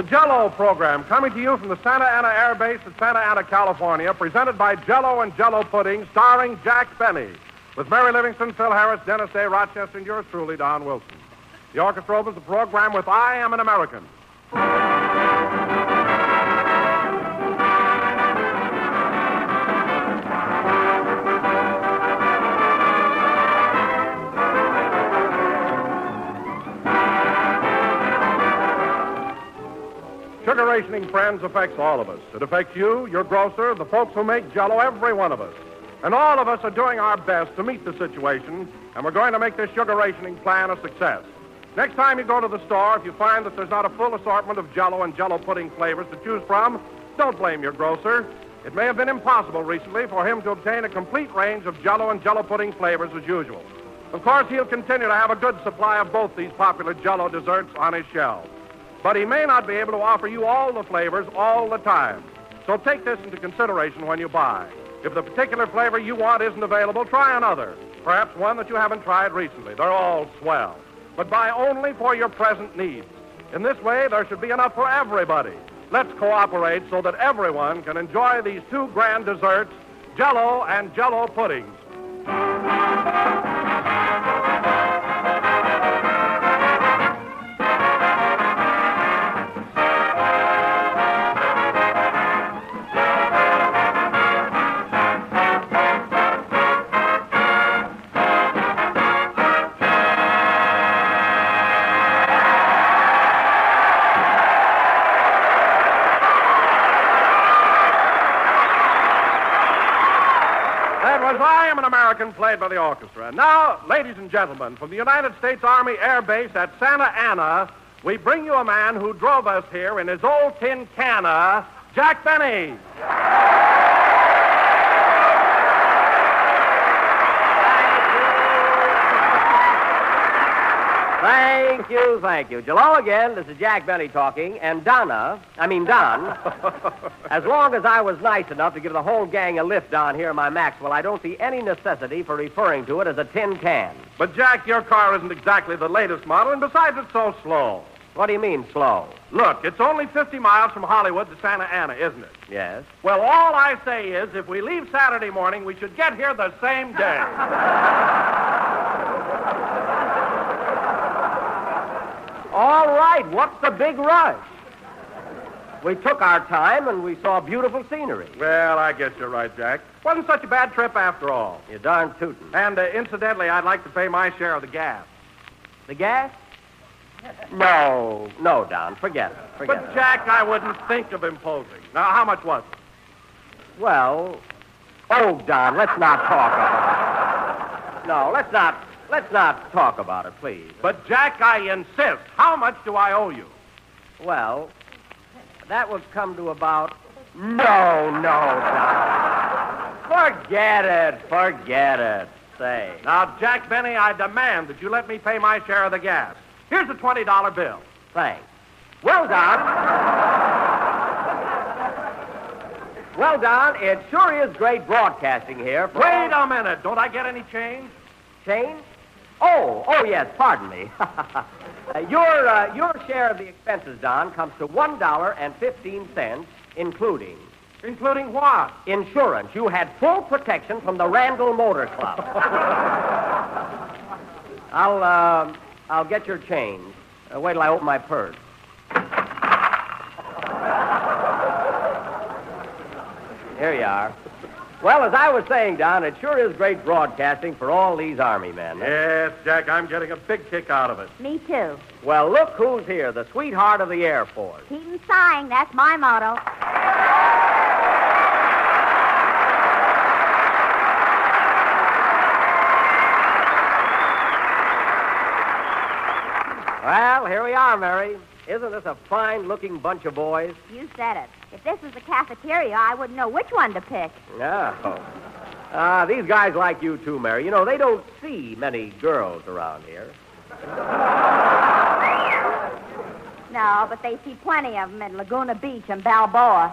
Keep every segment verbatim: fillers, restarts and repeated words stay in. The Jell-O program, coming to you from the Santa Ana Air Base in Santa Ana, California, presented by Jell-O and Jell-O Pudding, starring Jack Benny, with Mary Livingston, Phil Harris, Dennis Day, Rochester, and yours truly, Don Wilson. The orchestra opens the program with I Am an American. Sugar rationing, friends, affects all of us. It affects you, your grocer, the folks who make Jell-O, every one of us. And all of us are doing our best to meet the situation, and we're going to make this sugar rationing plan a success. Next time you go to the store, if you find that there's not a full assortment of Jell-O and Jell-O pudding flavors to choose from, don't blame your grocer. It may have been impossible recently for him to obtain a complete range of Jell-O and Jell-O pudding flavors as usual. Of course, he'll continue to have a good supply of both these popular Jell-O desserts on his shelves. But he may not be able to offer you all the flavors all the time. So take this into consideration when you buy. If the particular flavor you want isn't available, try another, perhaps one that you haven't tried recently. They're all swell. But buy only for your present needs. In this way, there should be enough for everybody. Let's cooperate so that everyone can enjoy these two grand desserts, Jell-O and Jell-O puddings. American, played by the orchestra. And now, ladies and gentlemen, from the United States Army Air Base at Santa Ana, we bring you a man who drove us here in his old tin canna, Jack Benny. Thank you, thank you. Jell-O again, this is Jack Benny talking, and Donna, I mean Don, as long as I was nice enough to give the whole gang a lift down here in my Maxwell, I don't see any necessity for referring to it as a tin can. But, Jack, your car isn't exactly the latest model, and besides, it's so slow. What do you mean, slow? Look, it's only fifty miles from Hollywood to Santa Ana, isn't it? Yes. Well, all I say is, if we leave Saturday morning, we should get here the same day. All right, what's the big rush? We took our time and we saw beautiful scenery. Well, I guess you're right, Jack. Wasn't such a bad trip after all. You're darn tootin'. And uh, incidentally, I'd like to pay my share of the gas. The gas? No, no, Don, forget it. Forget but, it. Jack, I wouldn't think of imposing. Now, how much was it? Well, oh, Don, let's not talk about it. No, let's not... Let's not talk about it, please. But, Jack, I insist. How much do I owe you? Well, that would come to about... No, no, no. Forget it. Forget it. Say. Now, Jack Benny, I demand that you let me pay my share of the gas. Here's a twenty dollar bill. Thanks. Well, Don. well, Don, it sure is great broadcasting here. For... Wait a minute. Don't I get any change? Change? Oh, oh, yes, pardon me. uh, your, uh, your share of the expenses, Don, comes to one dollar and fifteen cents, including... Including what? Insurance. You had full protection from the Randall Motor Club. I'll, uh, I'll get your change. Uh, wait till I open my purse. Here you are. Well, as I was saying, Don, it sure is great broadcasting for all these Army men. Yes, Jack, I'm getting a big kick out of it. Me too. Well, look who's here, the sweetheart of the Air Force. Keep 'em sighing, that's my motto. Well, here we are, Mary. Isn't this a fine-looking bunch of boys? You said it. If this was the cafeteria, I wouldn't know which one to pick. No. Uh, these guys like you, too, Mary. You know, they don't see many girls around here. No, but they see plenty of them in Laguna Beach and Balboa.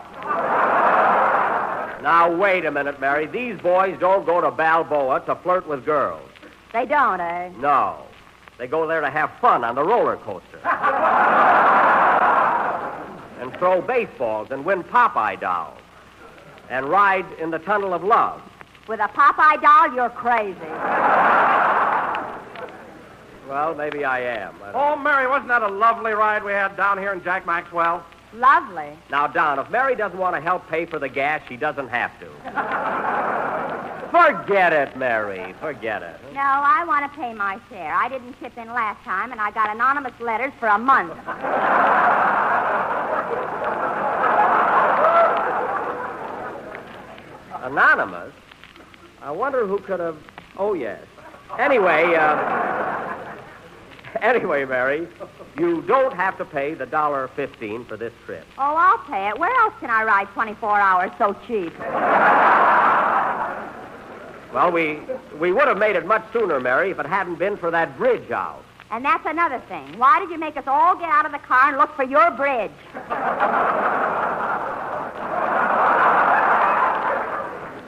Now, wait a minute, Mary. These boys don't go to Balboa to flirt with girls. They don't, eh? No. They go there to have fun on the roller coaster. and throw baseballs and win Popeye dolls and ride in the Tunnel of Love. With a Popeye doll, you're crazy. Well, maybe I am. I oh, Mary, wasn't that a lovely ride we had down here in Jack Maxwell? Lovely. Now, Don, if Mary doesn't want to help pay for the gas, she doesn't have to. Forget it, Mary. Forget it. No, I want to pay my share. I didn't chip in last time, and I got anonymous letters for a month. Anonymous? I wonder who could have... Oh, yes. Anyway, uh... anyway, Mary, you don't have to pay the one dollar fifteen for this trip. Oh, I'll pay it. Where else can I ride twenty-four hours so cheap? Well, we we would have made it much sooner, Mary, if it hadn't been for that bridge out. And that's another thing. Why did you make us all get out of the car and look for your bridge?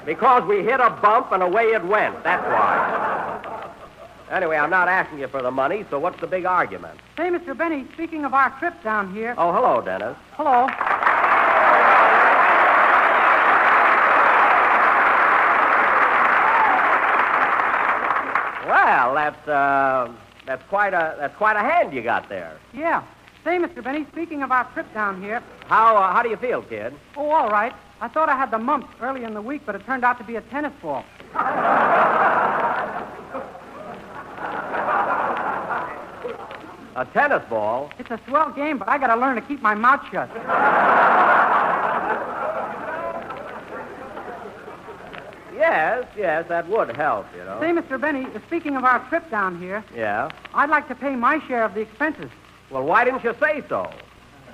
Because we hit a bump and away it went. That's why. Anyway, I'm not asking you for the money, so what's the big argument? Hey, Mister Benny, speaking of our trip down here... Oh, hello, Dennis. Hello. Well, that's, uh, that's, quite a, that's quite a hand you got there. Yeah. Say, Mister Benny, speaking of our trip down here... How, uh, how do you feel, kid? Oh, all right. I thought I had the mumps early in the week, but it turned out to be a tennis ball. A tennis ball? It's a swell game, but I got to learn to keep my mouth shut. Yes, yes, that would help, you know. Say, Mister Benny, speaking of our trip down here... Yeah? I'd like to pay my share of the expenses. Well, why didn't you say so?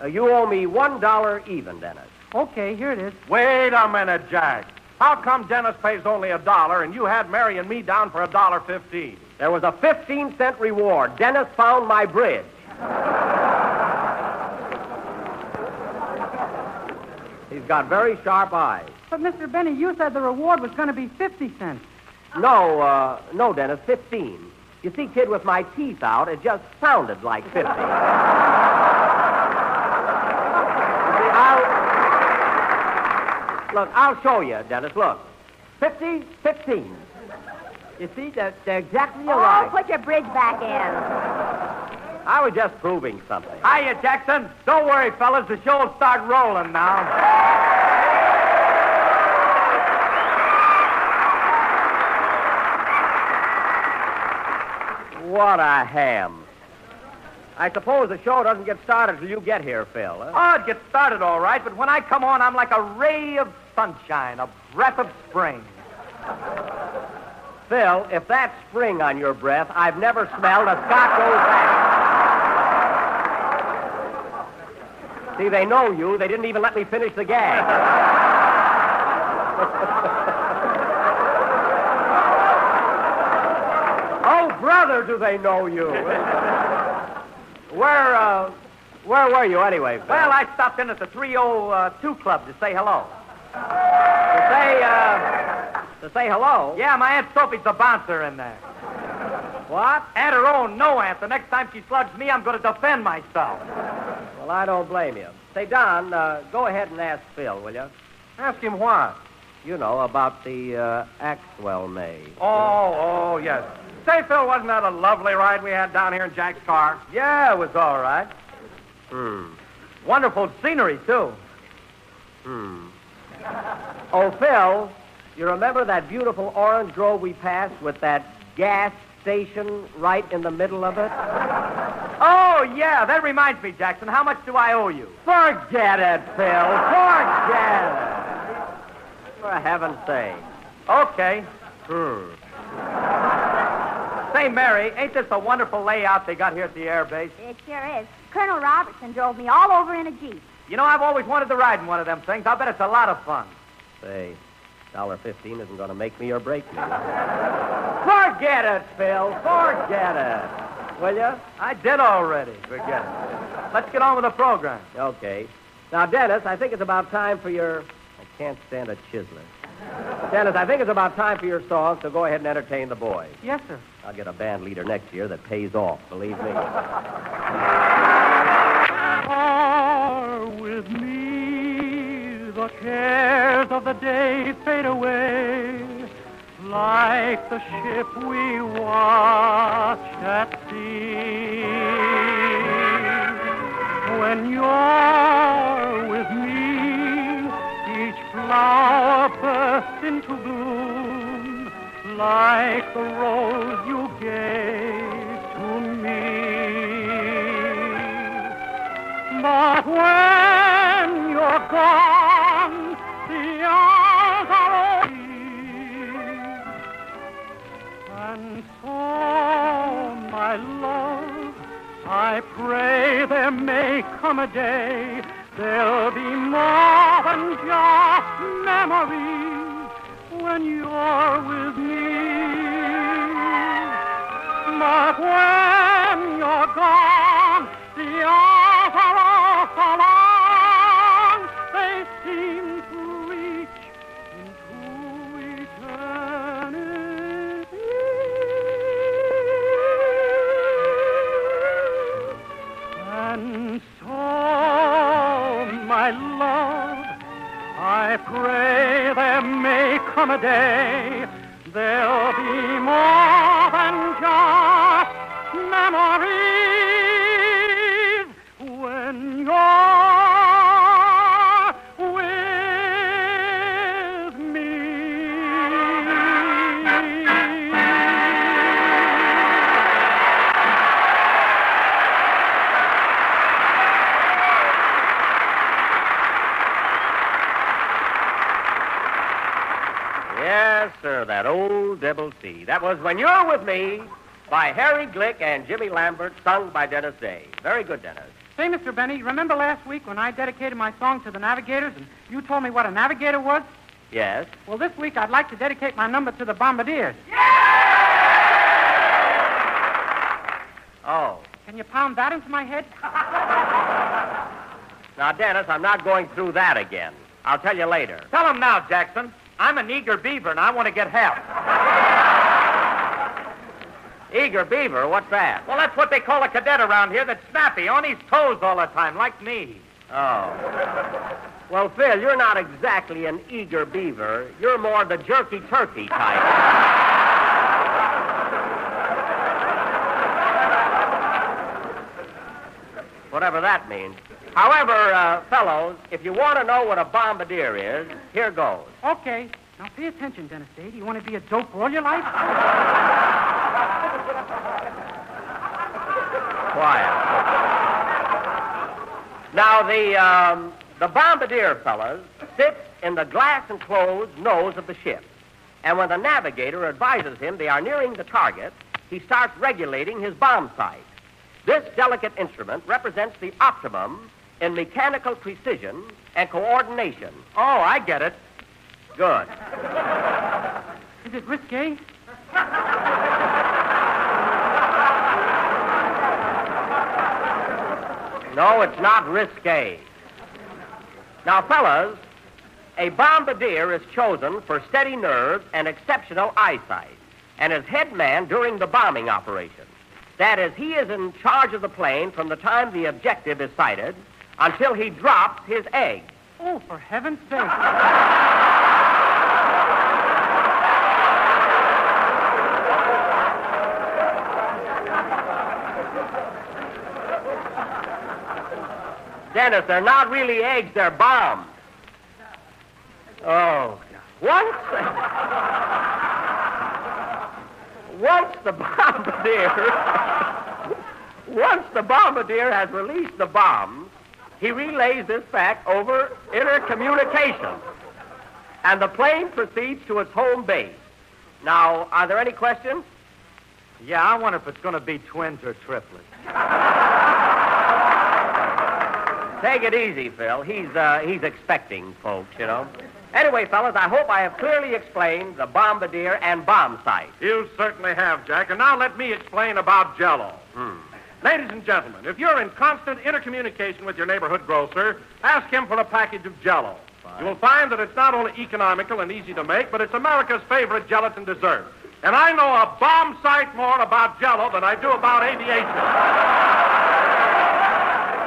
Uh, you owe me one dollar even, Dennis. Okay, here it is. Wait a minute, Jack. How come Dennis pays only a dollar and you had Mary and me down for a dollar fifteen? There was a fifteen-cent reward. Dennis found my bridge. He's got very sharp eyes. But, Mister Benny, you said the reward was going to be fifty cents. No, uh, no, Dennis, fifteen. You see, kid, with my teeth out, it just sounded like fifty. Look, I'll show you, Dennis. Look. fifty, fifteen. You see, they're, they're exactly alike. Oh, put your bridge back in. I was just proving something. Hiya, Jackson. Don't worry, fellas. The show'll start rolling now. What a ham. I suppose the show doesn't get started till you get here, Phil. Huh? Oh, it gets started all right, but when I come on, I'm like a ray of sunshine, a breath of spring. Phil, if that's spring on your breath, I've never smelled a Scotch old fashioned. See, they know you. They didn't even let me finish the gag. Oh, brother, do they know you. Where, uh, where were you anyway, Phil? Well, I stopped in at the three oh two Club to say hello. To say, uh, to say hello? Yeah, my Aunt Sophie's the bouncer in there. What? Aunt her own, no aunt. The next time she slugs me, I'm going to defend myself. Well, I don't blame you. Say, Don, uh, go ahead and ask Phil, will you? Ask him what? You know, about the, uh, Axwell maid. Oh, oh, yes. Say, Phil, wasn't that a lovely ride we had down here in Jack's car? Yeah, it was all right. Hmm. Wonderful scenery, too. Hmm. Oh, Phil, you remember that beautiful orange grove we passed with that gas station right in the middle of it? Oh, yeah, that reminds me, Jackson. How much do I owe you? Forget it, Phil. Forget it. For heaven's sake. Okay. Hmm. Say, Mary, ain't this a wonderful layout they got here at the air base? It sure is. Colonel Robertson drove me all over in a Jeep. You know, I've always wanted to ride in one of them things. I'll bet it's a lot of fun. Say, one dollar fifteen isn't going to make me or break me. Forget it, Phil. Forget it. Will you? I did already. Forget it. Let's get on with the program. Okay. Now, Dennis, I think it's about time for your... I can't stand a chiseler. Dennis, I think it's about time for your song, so go ahead and entertain the boys. Yes, sir. I'll get a band leader next year that pays off, believe me. with me, the cares of the day fade away, like the ship we watch at sea. When you're with me, each flower bursts into bloom, like the rose you gave to me. But when you're gone, the hours are over. And so, my love, I pray there may come a day there'll be more than just memories when you're with me. But when you're gone, the hours are all so long, they seem to reach into eternity. And so, my love, I pray there may come a day there'll be more than just memories when you're with me. Yes, sir, that old double C. That was When You're With Me by Harry Glick and Jimmy Lambert, sung by Dennis Day. Very good, Dennis. Say, Mister Benny, remember last week when I dedicated my song to the Navigators and you told me what a navigator was? Yes. Well, this week I'd like to dedicate my number to the Bombardiers. Yeah! Oh. Can you pound that into my head? Now, Dennis, I'm not going through that again. I'll tell you later. Tell him now, Jackson. I'm an eager beaver, and I want to get help. Eager beaver? What's that? Well, that's what they call a cadet around here that's snappy, on his toes all the time, like me. Oh. Well, Phil, you're not exactly an eager beaver. You're more the jerky turkey type. Whatever that means. However, uh, fellows, if you want to know what a bombardier is, here goes. Okay. Now, pay attention, Dennis Day. Do you want to be a dope all your life? Quiet. Now, the, um, the bombardier, fellas, sits in the glass enclosed nose of the ship. And when the navigator advises him they are nearing the target, he starts regulating his bomb sight. This delicate instrument represents the optimum in mechanical precision and coordination. Oh, I get it. Good. Is it risque? No, it's not risque. Now, fellas, a bombardier is chosen for steady nerves and exceptional eyesight, and is head man during the bombing operation. That is, he is in charge of the plane from the time the objective is sighted until he drops his egg. Oh, for heaven's sake. Dennis, they're not really eggs, they're bombs. Oh, God. Once... Once the bombardier, once the bombardier has released the bombs, he relays this fact over intercommunication, and the plane proceeds to its home base. Now, are there any questions? Yeah, I wonder if it's going to be twins or triplets. Take it easy, Phil. He's uh, he's expecting, folks, you know. Anyway, fellas, I hope I have clearly explained the bombardier and bomb sight. You certainly have, Jack. And now let me explain about Jell-O. Hmm. Ladies and gentlemen, if you're in constant intercommunication with your neighborhood grocer, ask him for a package of Jell-O. Fine. You will find that it's not only economical and easy to make, but it's America's favorite gelatin dessert. And I know a bomb sight more about Jell-O than I do about aviation.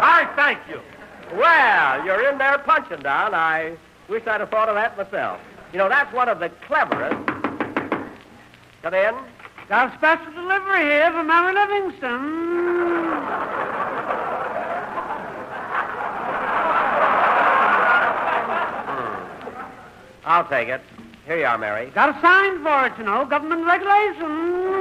I thank you. Well, you're in there punching, Don. I wish I'd have thought of that myself. You know, that's one of the cleverest. Come in. Got a special delivery here for Mary Livingston. I'll take it. Here you are, Mary. Got a sign for it, you know. Government regulations.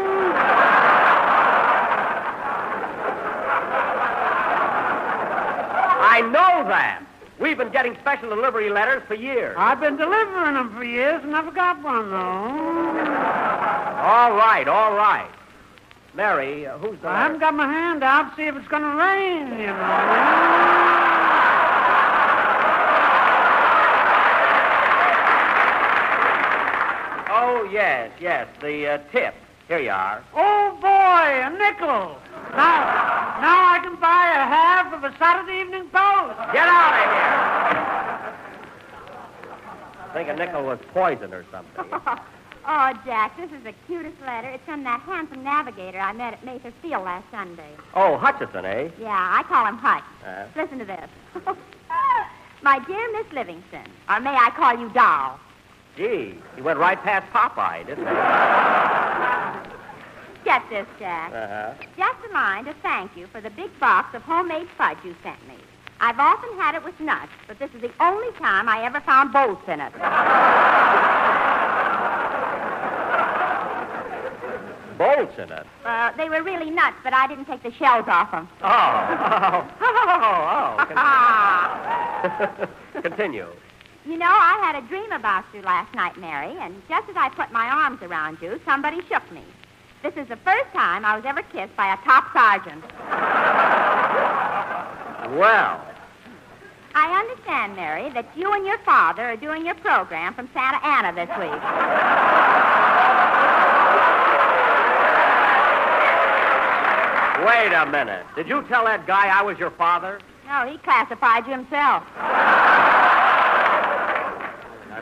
I know that. We've been getting special delivery letters for years. I've been delivering them for years and never got one, though. All right, all right. Mary, uh, who's the... I haven't got my hand out to see if it's going to rain, you know. Yes, yes, the uh, tip. Here you are. Oh, boy, a nickel. Now, now I can buy a half of a Saturday Evening Post. Get out of here. I think a nickel was poison or something. Oh, Jack, this is the cutest letter. It's from that handsome navigator I met at Mather Field last Sunday. Oh, Hutchison, eh? Yeah, I call him Hutch. Uh. Listen to this. My dear Miss Livingston, or may I call you Doll? Gee, he went right past Popeye, didn't he? Get this, Jack. Uh-huh. Just a line to thank you for the big box of homemade fudge you sent me. I've often had it with nuts, but this is the only time I ever found bolts in it. Bolts in it? Uh, they were really nuts, but I didn't take the shells off them. Oh, oh, oh, oh. Continue. Continue. You know, I had a dream about you last night, Mary, and just as I put my arms around you, somebody shook me. This is the first time I was ever kissed by a top sergeant. Well. I understand, Mary, that you and your father are doing your program from Santa Ana this week. Wait a minute. Did you tell that guy I was your father? No, he classified you himself.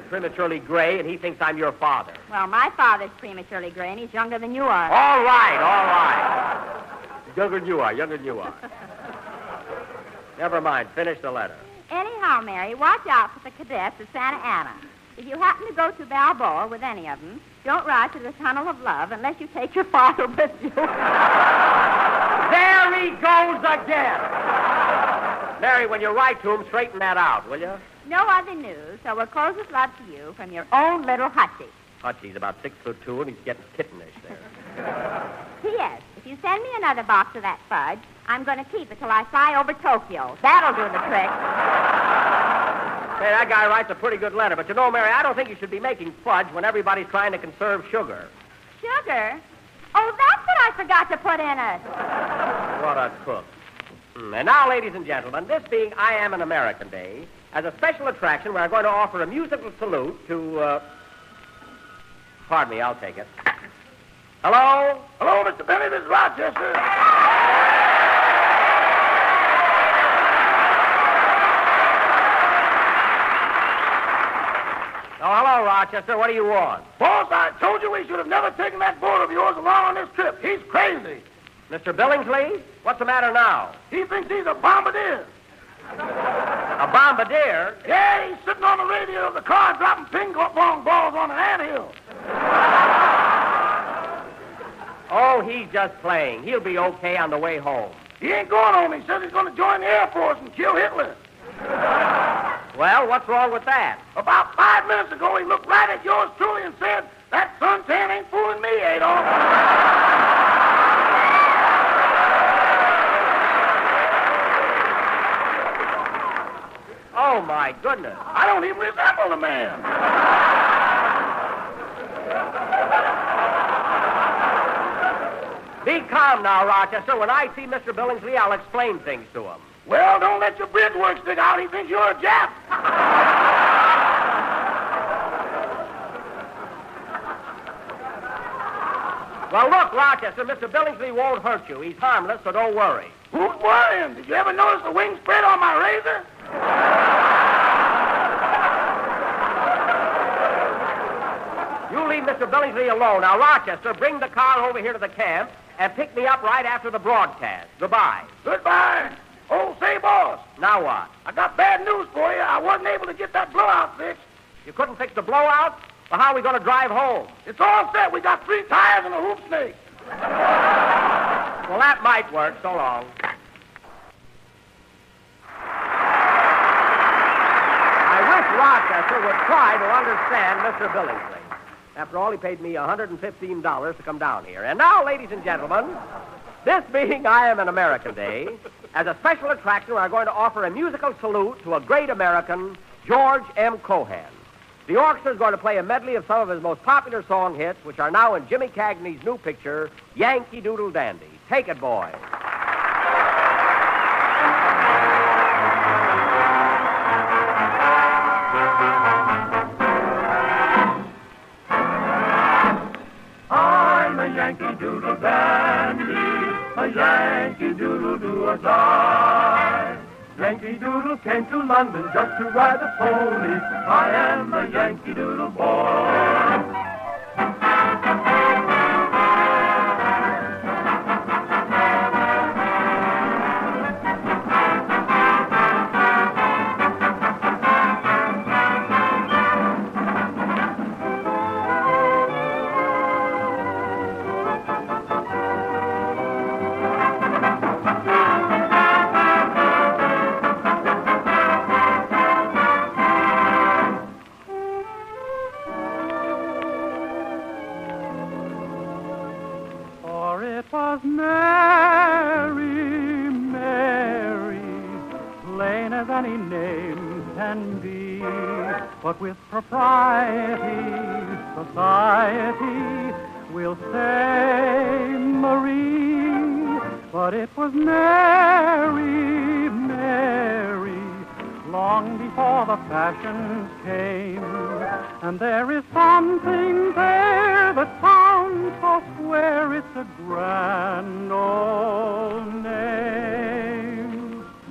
Prematurely gray, and he thinks I'm your father. Well, my father's prematurely gray, and he's younger than you are. All right, all right. Younger than you are, younger than you are. Never mind, finish the letter. Anyhow, Mary, watch out for the cadets of Santa Ana. If you happen to go to Balboa with any of them, don't ride to the Tunnel of Love unless you take your father with you. There he goes again. Mary, when you write to him, straighten that out, will you? No other news, so we'll close with love to you from your own little Hutchie. Hutchie's about six foot two, and he's getting kittenish there. P S If you send me another box of that fudge, I'm going to keep it till I fly over Tokyo. That'll do the trick. Hey, that guy writes a pretty good letter, but you know, Mary, I don't think you should be making fudge when everybody's trying to conserve sugar. Sugar? Oh, that's what I forgot to put in it. What a cook. And now, ladies and gentlemen, this being I Am an American Day, as a special attraction, we're going to offer a musical salute to, uh... Pardon me, I'll take it. Hello? Hello, Mister Benny, this is Rochester. Oh, hello, Rochester. What do you want? Boss, I told you we should have never taken that boat of yours along on this trip. He's crazy. Mister Billingsley, what's the matter now? He thinks he's a bombardier. A bombardier? Yeah, he's sitting on the radio of the car dropping ping-pong balls on an anthill. Oh, he's just playing. He'll be okay on the way home. He ain't going home. He says he's going to join the Air Force and kill Hitler. Well, what's wrong with that? About five minutes ago, he looked right at yours truly and said, that suntan ain't fooling me, Adolf. Oh, my goodness. I don't even resemble the man. Be calm now, Rochester. When I see Mister Billingsley, I'll explain things to him. Well, don't let your bridge work stick out. He thinks you're a Jap. Well, look, Rochester, Mister Billingsley won't hurt you. He's harmless, so don't worry. Who's worrying? Did you ever notice the wing spread on my razor? You leave Mister Billingsley alone. Now, Rochester, bring the car over here to the camp and pick me up right after the broadcast. Goodbye. Goodbye. Oh, Say, boss. Now what? I got bad news for you. I wasn't able to get that blowout fixed. You couldn't fix the blowout? Well, how are we going to drive home? It's all set. We got three tires and a hoop snake. Well, that might work. So long. I wish Rochester would try to understand Mister Billingsley. After all, he paid me one hundred fifteen dollars to come down here. And now, ladies and gentlemen, this being I Am an American Day, as a special attraction, we're going to offer a musical salute to a great American, George M. Cohan. The orchestra is going to play a medley of some of his most popular song hits, which are now in Jimmy Cagney's new picture, Yankee Doodle Dandy. Take it, boys. Yankee Doodle Dandy, a Yankee Doodle do or die. Yankee Doodle came to London just to ride a pony. I am a Yankee Doodle boy. But with propriety, society will say Marie. But it was Mary, Mary, long before the fashions came. And there is something there that sounds so square, it's a grand old name.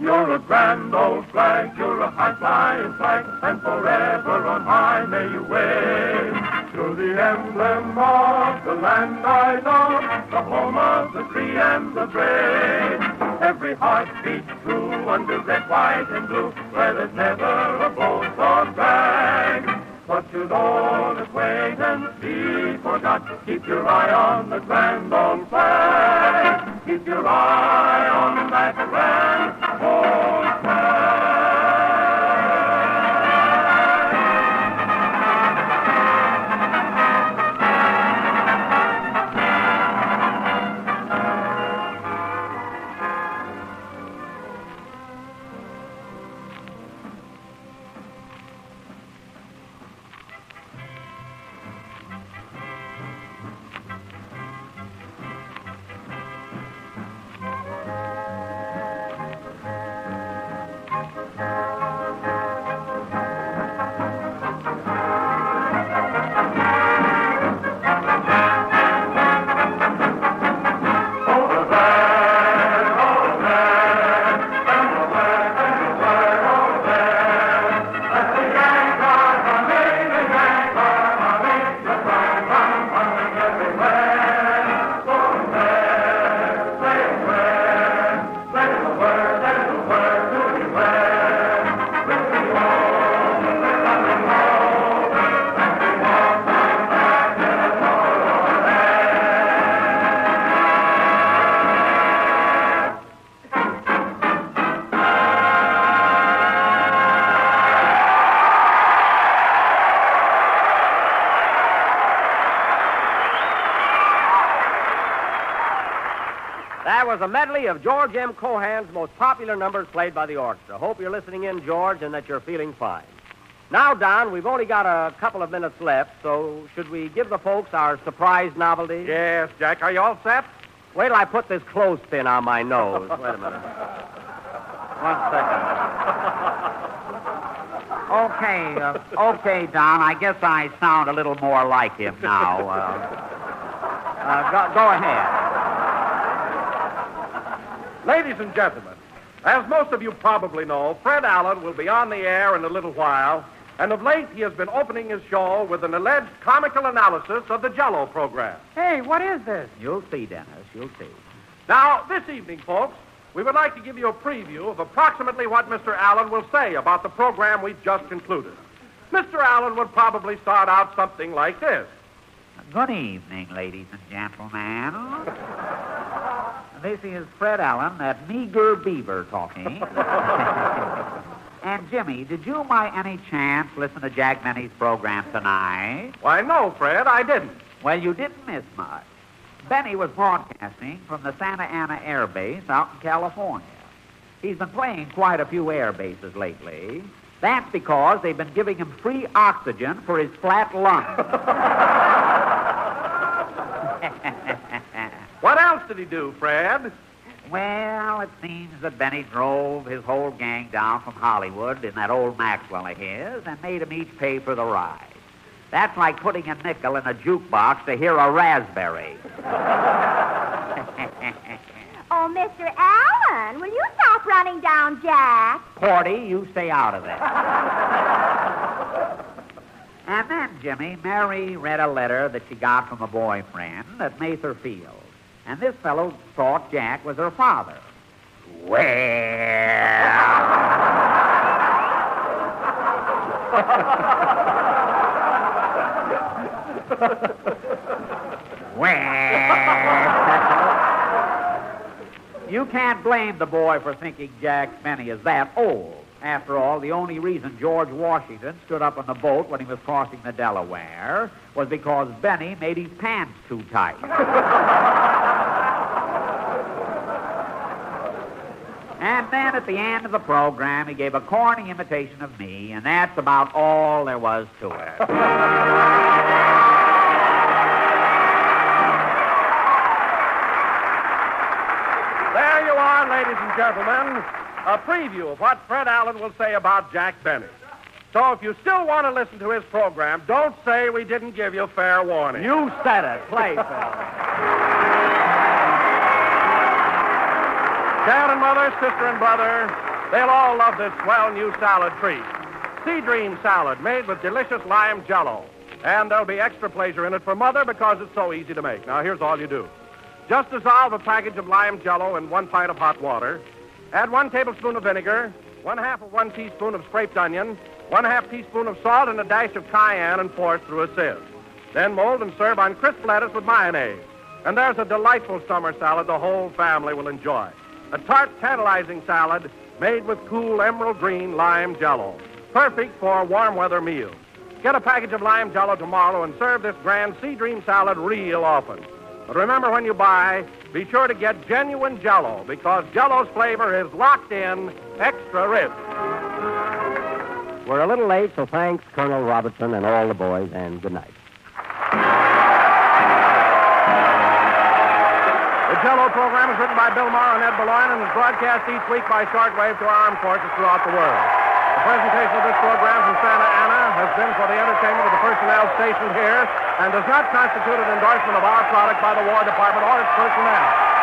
You're a grand old flag, you're a high-flying flag, and forever on high may you wave. You're the emblem of the land I love, the home of the free and the brave. Every heart beats true under red, white, and blue, where there's never a boast or brag. But you'll always wait and be forgot. Keep your eye on the grand old flag. Keep your eye on that grand old flag. That was a medley of George M. Cohan's most popular numbers played by the orchestra. Hope you're listening in, George, and that you're feeling fine. Now, Don, we've only got a couple of minutes left, so should we give the folks our surprise novelty? Yes, Jack. Are you all set? Wait till I put this clothespin on my nose. Wait a minute. One second. Okay, uh, okay, Don. I guess I sound a little more like him now. Uh, uh, go, go ahead. Ladies and gentlemen, as most of you probably know, Fred Allen will be on the air in a little while, and of late he has been opening his show with an alleged comical analysis of the Jell-O program. Hey, what is this? You'll see, Dennis, you'll see. Now, this evening, folks, we would like to give you a preview of approximately what Mister Allen will say about the program we've just concluded. Mister Allen would probably start out something like this. Good evening, ladies and gentlemen. This is Fred Allen, that meager beaver, talking. And, Jimmy, did you by any chance listen to Jack Benny's program tonight? Why, no, Fred, I didn't. Well, you didn't miss much. Benny was broadcasting from the Santa Ana Air Base out in California. He's been playing quite a few air bases lately. That's because they've been giving him free oxygen for his flat lungs. What else did he do, Fred? Well, it seems that Benny drove his whole gang down from Hollywood in that old Maxwell of his and made them each pay for the ride. That's like putting a nickel in a jukebox to hear a raspberry. Oh, Mister Allen, will you stop running down Jack? Porty, you stay out of it. And then, Jimmy, Mary read a letter that she got from a boyfriend at Mather Field. And this fellow thought Jack was her father. Well... well... You can't blame the boy for thinking Jack Benny is that old. After all, the only reason George Washington stood up on the boat when he was crossing the Delaware was because Benny made his pants too tight. And then at the end of the program, he gave a corny imitation of me, and that's about all there was to it. There you are, ladies and gentlemen, a preview of what Fred Allen will say about Jack Benny. So if you still want to listen to his program, don't say we didn't give you fair warning. You said it. Play, Phil. Dad and mother, sister and brother, they'll all love this swell new salad treat. Sea Dream Salad, made with delicious lime Jell-O. And there'll be extra pleasure in it for mother because it's so easy to make. Now, here's all you do. Just dissolve a package of lime Jell-O in one pint of hot water. Add one tablespoon of vinegar, one half of one teaspoon of scraped onion, one half teaspoon of salt, and a dash of cayenne, and force through a sieve. Then mold and serve on crisp lettuce with mayonnaise. And there's a delightful summer salad the whole family will enjoy. A tart, tantalizing salad made with cool emerald green lime Jell-O. Perfect for warm weather meals. Get a package of lime Jell-O tomorrow and serve this grand Sea Dream Salad real often. But remember, when you buy, be sure to get genuine Jell-O, because Jell-O's flavor is locked in extra rich. We're a little late, so thanks, Colonel Robertson and all the boys, and good night. The Jell-O program is written by Bill Morrow and Ed Beloin and is broadcast each week by shortwave to our armed forces throughout the world. The presentation of this program from Santa Ana has been for the entertainment of the personnel stationed here and does not constitute an endorsement of our product by the War Department or its personnel.